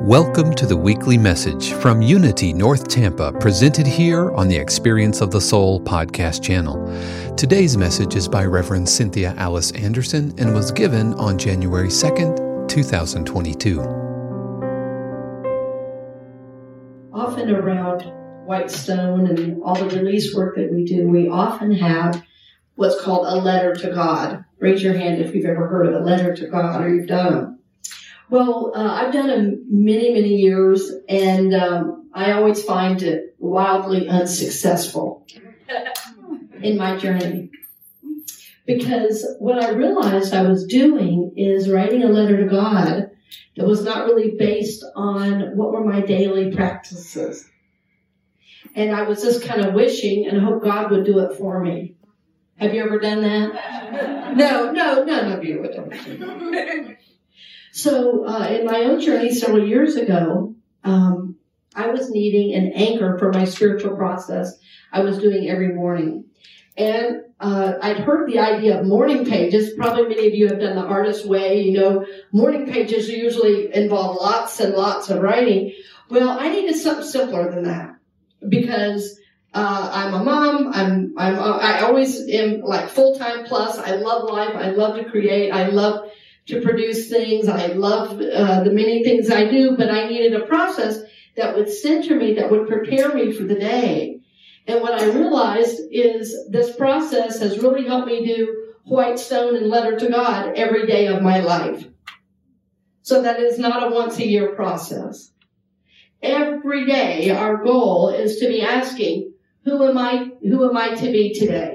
Welcome to the weekly message from Unity North Tampa, presented here on the Experience of the Soul podcast channel. Today's message is by Rev. Cynthia Alice Anderson and was given on January 2nd, 2022. Often around White Stone and all the release work that we do, we often have what's called a letter to God. Raise your hand if you've ever heard of a letter to God, or you've done them. Well, I've done them many years, and I always find it wildly unsuccessful in my journey. Because what I realized I was doing is writing a letter to God that was not really based on what were my daily practices. And I was just kind of wishing and hope God would do it for me. Have you ever done that? No, none of you would do it. So in my own journey several years ago, I was needing an anchor for my spiritual process I was doing every morning. And I'd heard the idea of morning pages. Probably many of you have done the artist way. You know, morning pages usually involve lots and lots of writing. Well, I needed something simpler than that, because I'm a mom. I always am like full-time plus. I love life. I love to create. I love to produce things. I love the many things I do, but I needed a process that would center me, that would prepare me for the day. And what I realized is this process has really helped me do White Stone and letter to God every day of my life. So that is not a once-a-year process. Every day, our goal is to be asking, who am I to be today?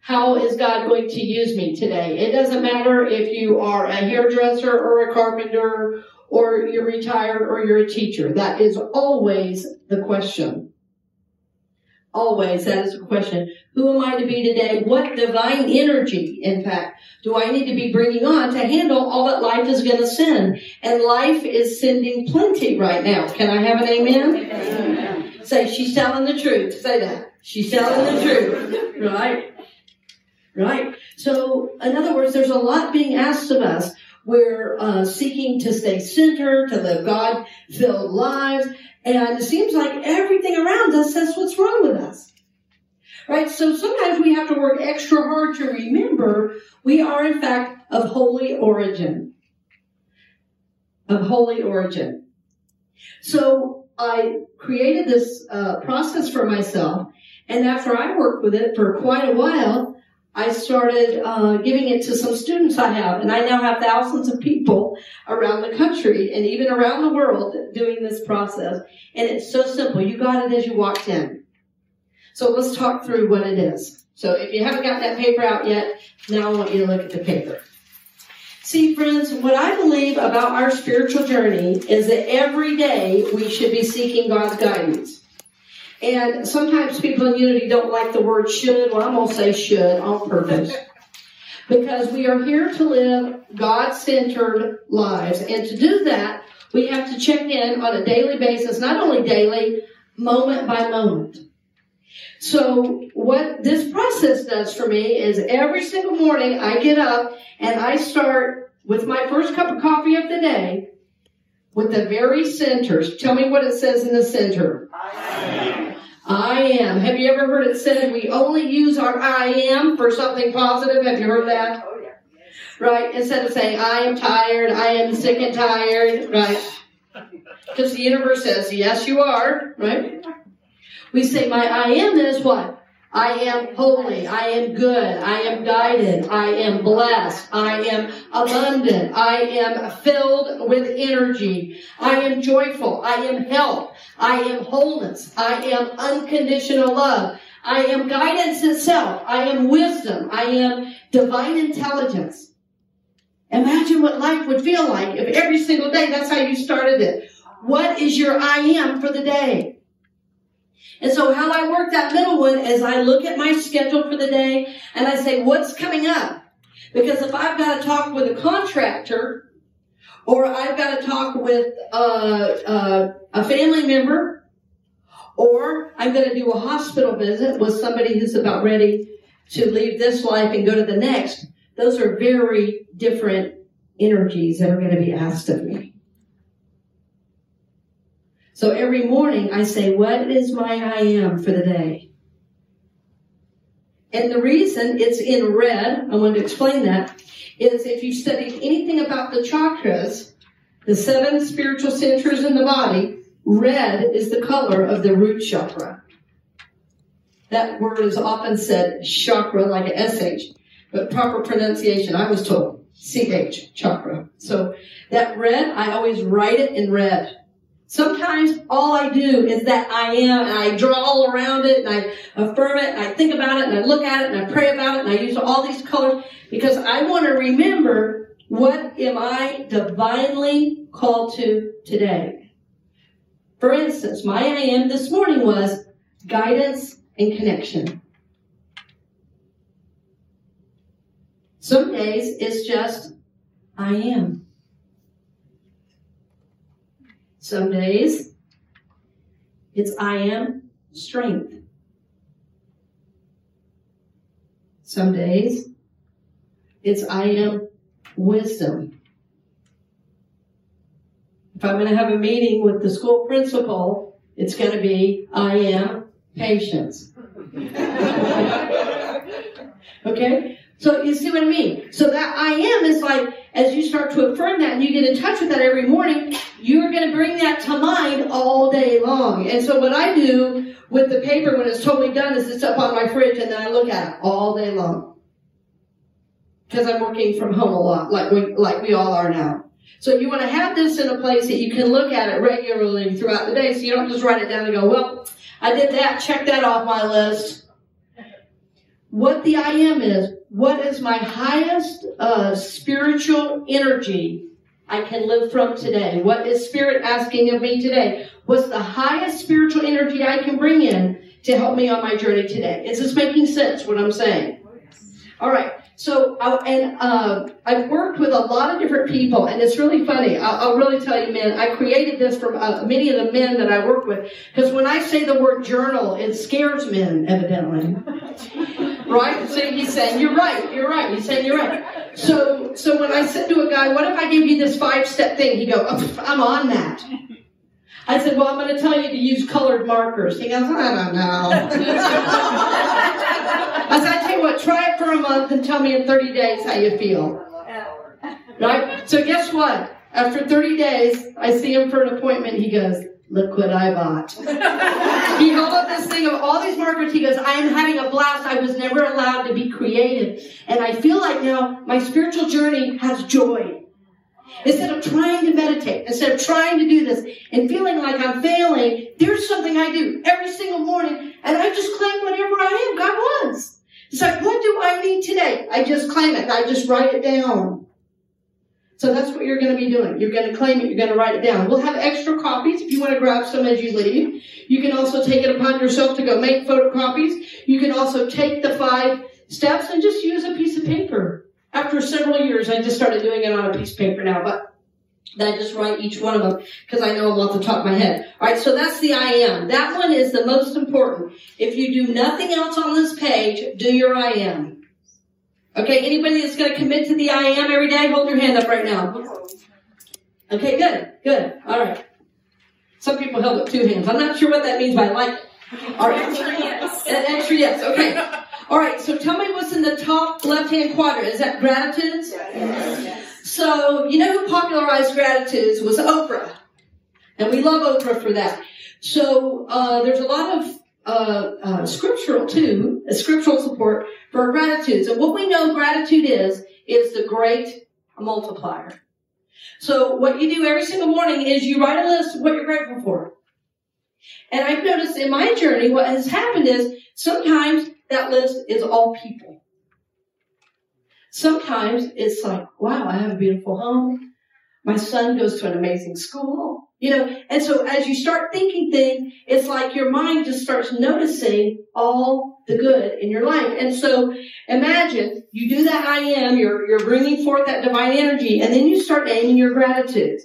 How is God going to use me today? It doesn't matter if you are a hairdresser or a carpenter or you're retired or you're a teacher. That is always the question. Always, that is the question. Who am I to be today? What divine energy, in fact, do I need to be bringing on to handle all that life is going to send? And life is sending plenty right now. Can I have an amen? Amen. Say, she's telling the truth. Say that. She's telling the truth, right? Right? So, in other words, there's a lot being asked of us. We're seeking to stay centered, to live God-filled lives, and it seems like everything around us says what's wrong with us. Right? So sometimes we have to work extra hard to remember we are, in fact, of holy origin. Of holy origin. So, I created this process for myself, and after I worked with it for quite a while, I started giving it to some students I have, and I now have thousands of people around the country and even around the world doing this process. And it's so simple. You got it as you walked in. So let's talk through what it is. So if you haven't got that paper out yet, now I want you to look at the paper. See, friends, what I believe about our spiritual journey is that every day we should be seeking God's guidance. And sometimes people in Unity don't like the word should. Well, I'm going to say should on purpose. Because we are here to live God-centered lives. And to do that, we have to check in on a daily basis, not only daily, moment by moment. So what this process does for me is every single morning I get up and I start with my first cup of coffee of the day, with the very center. Tell me what it says in the center. I am. Have you ever heard it said we only use our I am for something positive? Have you heard that? Oh, yeah. Right? Instead of saying, I am tired, I am sick and tired, right? Because the universe says, yes, you are, right? We say, my I am is what? I am holy, I am good, I am guided, I am blessed, I am abundant, I am filled with energy, I am joyful, I am health, I am wholeness, I am unconditional love, I am guidance itself, I am wisdom, I am divine intelligence. Imagine what life would feel like if every single day that's how you started it. What is your I am for the day? And so how I work that middle one is I look at my schedule for the day and I say, what's coming up? Because if I've got to talk with a contractor or I've got to talk with a family member or I'm going to do a hospital visit with somebody who's about ready to leave this life and go to the next, those are very different energies that are going to be asked of me. So every morning I say, what is my I am for the day? And the reason it's in red, I wanted to explain that, is if you studied anything about the chakras, the 7 spiritual centers in the body, red is the color of the root chakra. That word is often said chakra, like an SH, but proper pronunciation, I was told, CH, chakra. So that red, I always write it in red. Sometimes all I do is that I am, and I draw all around it, and I affirm it, and I think about it, and I look at it, and I pray about it, and I use all these colors, because I want to remember what am I divinely called to today. For instance, my I am this morning was guidance and connection. Some days it's just, I am. Some days, it's I am strength. Some days, it's I am wisdom. If I'm going to have a meeting with the school principal, it's going to be I am patience. Okay? So you see what I mean? So that I am is like, as you start to affirm that and you get in touch with that every morning, you're going to bring that to mind all day long. And so what I do with the paper when it's totally done is it's up on my fridge and then I look at it all day long. Because I'm working from home a lot, like we all are now. So you want to have this in a place that you can look at it regularly throughout the day so you don't just write it down and go, well, I did that, check that off my list. What the I am is, what is my highest spiritual energy I can live from today? What is spirit asking of me today? What's the highest spiritual energy I can bring in to help me on my journey today? Is this making sense, what I'm saying? Oh, yes. All right. So I've worked with a lot of different people, and it's really funny. I'll really tell you, men, I created this from many of the men that I work with, because when I say the word journal, it scares men, evidently. Right? So he's saying, you're right. He's saying, you're right. So when I said to a guy, what if I give you this 5-step thing? He goes, oh, I'm on that. I said, well, I'm going to tell you to use colored markers. He goes, I don't know. I said, I tell you what, try it for a month and tell me in 30 days how you feel. Right? So guess what? After 30 days, I see him for an appointment. He goes, look what I bought. He held up this thing of all these markers. He goes, I am having a blast. I was never allowed to be creative. And I feel like now my spiritual journey has joy. Instead of trying to meditate, instead of trying to do this and feeling like I'm failing, there's something I do every single morning, and I just claim whatever I am God wants. It's like, what do I need today? I just claim it, and I just write it down. So that's what you're going to be doing. You're going to claim it. You're going to write it down. We'll have extra copies if you want to grab some as you leave. You can also take it upon yourself to go make photocopies. You can also take the 5 steps and just use a piece of paper. After several years, I just started doing it on a piece of paper now, but I just write each one of them because I know them off the top of my head. All right, so that's the I am. That one is the most important. If you do nothing else on this page, do your I am. Okay, anybody that's going to commit to the I am every day, hold your hand up right now. Okay, good, good. All right. Some people held up two hands. I'm not sure what that means, but I like it. All right. An extra yes. Okay. All right, so tell me what's in the top left-hand quadrant. Is that gratitudes? Yes. So, you know who popularized gratitudes was Oprah. And we love Oprah for that. So there's a lot of scriptural support for gratitudes. And what we know gratitude is the great multiplier. So what you do every single morning is you write a list of what you're grateful for. And I've noticed in my journey what has happened is sometimes that list is all people. Sometimes it's like, wow, I have a beautiful home. My son goes to an amazing school. You know, and so as you start thinking things, it's like your mind just starts noticing all the good in your life. And so imagine you do that I am, you're bringing forth that divine energy, and then you start naming your gratitude.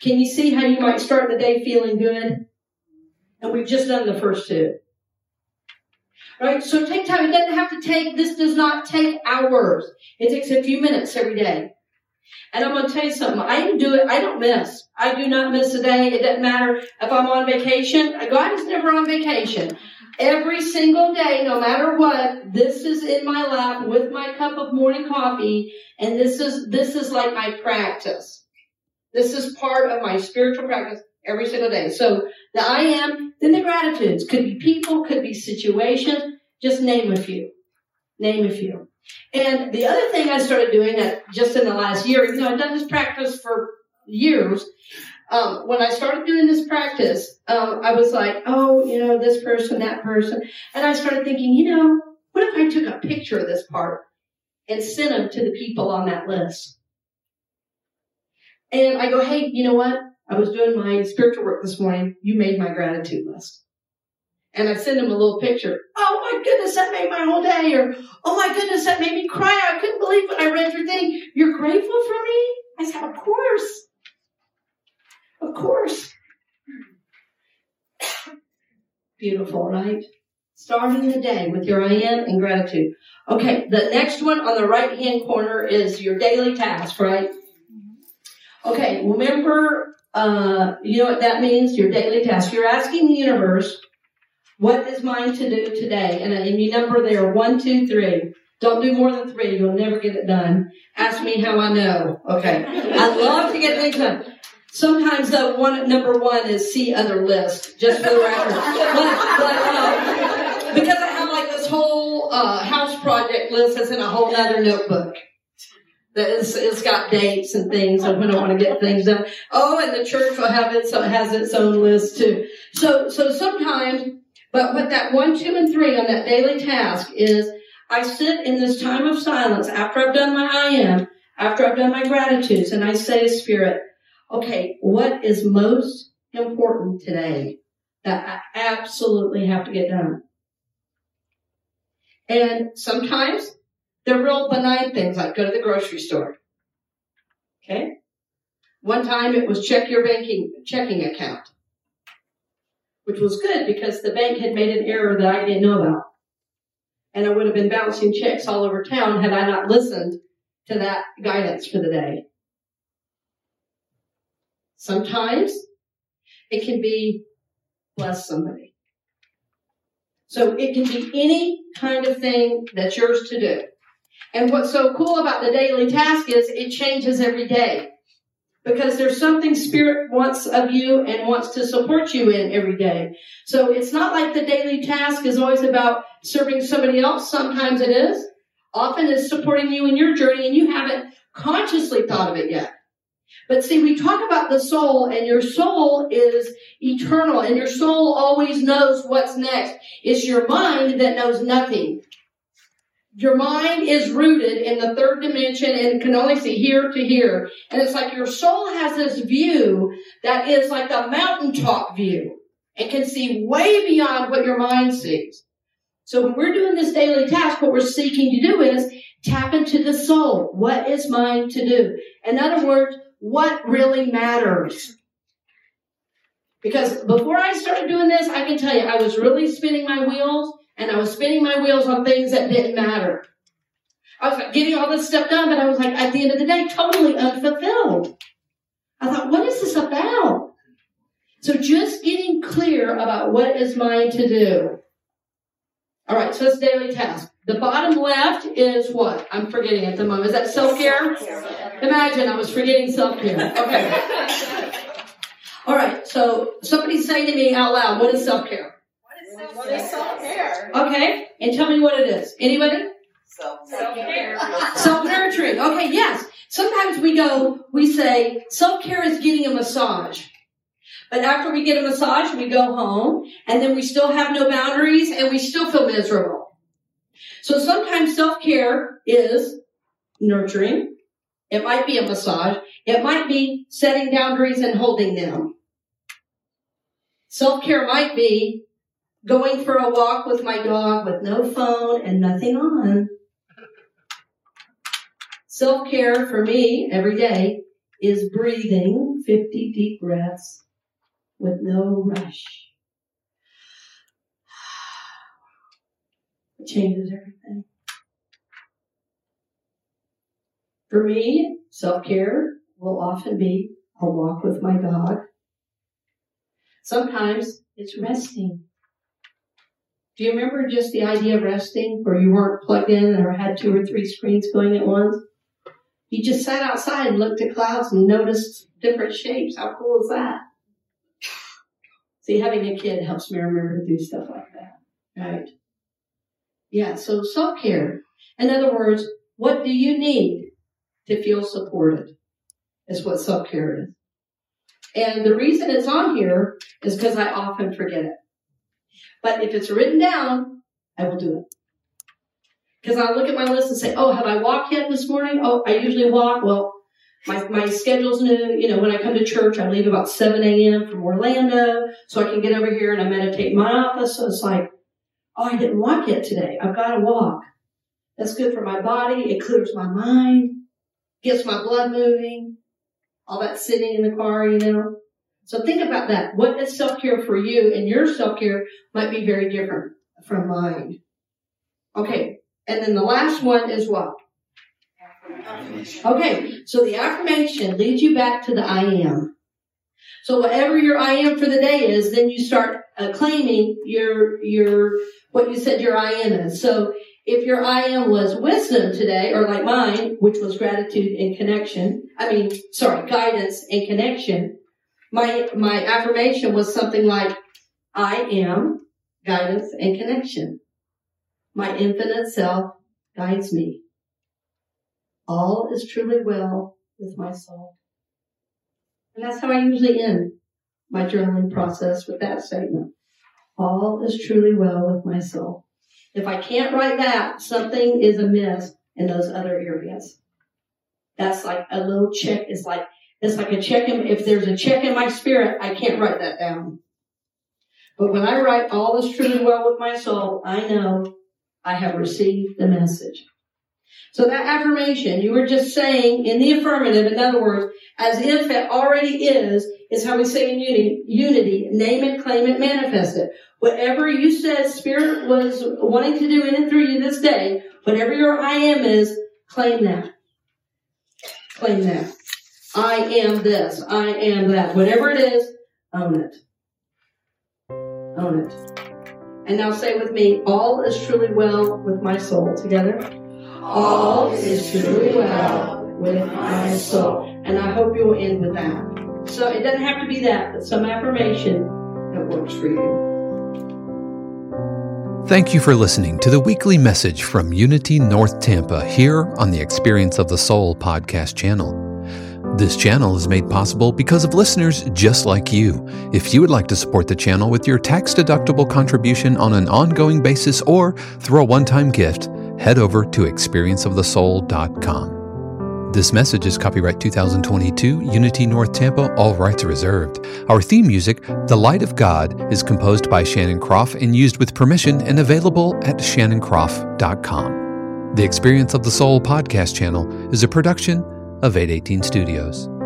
Can you see how you might start the day feeling good? And we've just done the first two. Right? So take time. It doesn't have to take, this does not take hours. It takes a few minutes every day. And I'm going to tell you something. I can do it. I don't miss. I do not miss a day. It doesn't matter if I'm on vacation. God is never on vacation. Every single day, no matter what, this is in my lap with my cup of morning coffee. And this is like my practice. This is part of my spiritual practice every single day. So the I am, then the gratitudes. Could be people, could be situations. Just name a few. Name a few. And the other thing I started doing that just in the last year, even though I've done this practice for years, when I started doing this practice, I was like, oh, you know, this person, that person. And I started thinking, you know, what if I took a picture of this part and sent them to the people on that list? And I go, hey, you know what? I was doing my spiritual work this morning. You made my gratitude list. And I send them a little picture. Oh, my goodness, that made my whole day. Or, oh, my goodness, that made me cry. I couldn't believe when I read your thing. You're grateful for me? I said, of course. Of course. Beautiful, right? Starting the day with your I am and gratitude. Okay, the next one on the right-hand corner is your daily task, right? Okay, remember, you know what that means? Your daily task. You're asking the universe, what is mine to do today? And you number there, 1, 2, 3. Don't do more than 3. You'll never get it done. Ask me how I know. Okay. I love to get things done. Sometimes the one, number 1 is see other list, just for the record. But because I have like this whole house project list that's in a whole other notebook. It's got dates and things of when I want to get things done. Oh, and the church will have it, so it has its own list too. So sometimes. But what that 1, 2, and 3 on that daily task is, I sit in this time of silence after I've done my I am, after I've done my gratitudes, and I say, Spirit, okay, what is most important today that I absolutely have to get done? And sometimes they're real benign things, like go to the grocery store. Okay? One time it was check your checking account. Which was good because the bank had made an error that I didn't know about. And I would have been bouncing checks all over town had I not listened to that guidance for the day. Sometimes it can be bless somebody. So it can be any kind of thing that's yours to do. And what's so cool about the daily task is it changes every day. Because there's something Spirit wants of you and wants to support you in every day. So it's not like the daily task is always about serving somebody else. Sometimes it is. Often it's supporting you in your journey and you haven't consciously thought of it yet. But see, we talk about the soul, and your soul is eternal, and your soul always knows what's next. It's your mind that knows nothing. Your mind is rooted in the third dimension and can only see here to here. And it's like your soul has this view that is like a mountaintop view. It can see way beyond what your mind sees. So when we're doing this daily task, what we're seeking to do is tap into the soul. What is mine to do? In other words, what really matters? Because before I started doing this, I can tell you, I was really spinning my wheels. And I was spinning my wheels on things that didn't matter. I was like getting all this stuff done, but I was like, at the end of the day, totally unfulfilled. I thought, what is this about? So just getting clear about what is mine to do. All right, so it's daily task. The bottom left is what? I'm forgetting at the moment. Is that self-care? Imagine I was forgetting self-care. Okay. All right, so somebody say to me out loud, what is self-care? What is self-care? Okay, and tell me what it is. Anybody? Self-care. Self-nurturing. Okay, yes. Sometimes we say self-care is getting a massage. But after we get a massage, we go home, and then we still have no boundaries, and we still feel miserable. So sometimes self-care is nurturing. It might be a massage. It might be setting boundaries and holding them. Self-care might be going for a walk with my dog with no phone and nothing on. Self-care for me every day is breathing 50 deep breaths with no rush. It changes everything. For me, self-care will often be a walk with my dog. Sometimes it's resting. Do you remember just the idea of resting where you weren't plugged in or had 2 or 3 screens going at once? You just sat outside and looked at clouds and noticed different shapes. How cool is that? See, having a kid helps me remember to do stuff like that, right? Yeah, so self-care. In other words, what do you need to feel supported is what self-care is. And the reason it's on here is because I often forget it. But if it's written down, I will do it. Because I look at my list and say, oh, have I walked yet this morning? Oh, I usually walk. Well, my schedule's new. You know, when I come to church, I leave about 7 a.m. from Orlando so I can get over here and I meditate in my office. So it's like, oh, I didn't walk yet today. I've got to walk. That's good for my body. It clears my mind, gets my blood moving, all that sitting in the car, you know. So think about that. What is self-care for you? And your self-care might be very different from mine. Okay. And then the last one is what? Affirmation. Okay, so the affirmation leads you back to the I am. So whatever your I am for the day is, then you start claiming your what you said your I am is. So if your I am was wisdom today, or like mine, which was gratitude and connection, guidance and connection, my affirmation was something like, I am guidance and connection. My infinite self guides me. All is truly well with my soul. And that's how I usually end my journaling process with that statement. All is truly well with my soul. If I can't write that, something is amiss in those other areas. That's like a little check. It's like a check. If there's a check in my spirit, I can't write that down. But when I write all is truly well with my soul, I know I have received the message. So that affirmation, you were just saying in the affirmative, in other words, as if it already is how we say in unity, name it, claim it, manifest it. Whatever you said Spirit was wanting to do in and through you this day, whatever your I am is, claim that. Claim that. I am this. I am that. Whatever it is, own it. Own it. And now say with me, all is truly well with my soul. Together. All is truly well with my soul. And I hope you'll end with that. So it doesn't have to be that, but some affirmation that works for you. Thank you for listening to the weekly message from Unity North Tampa here on the Experience of the Soul podcast channel. This channel is made possible because of listeners just like you. If you would like to support the channel with your tax-deductible contribution on an ongoing basis or through a one-time gift, head over to ExperienceOfTheSoul.com. This message is copyright 2022, Unity North Tampa, all rights reserved. Our theme music, The Light of God, is composed by Shannon Kropf and used with permission and available at shannonkropf.com. The Experience of the Soul podcast channel is a production of 818 Studios.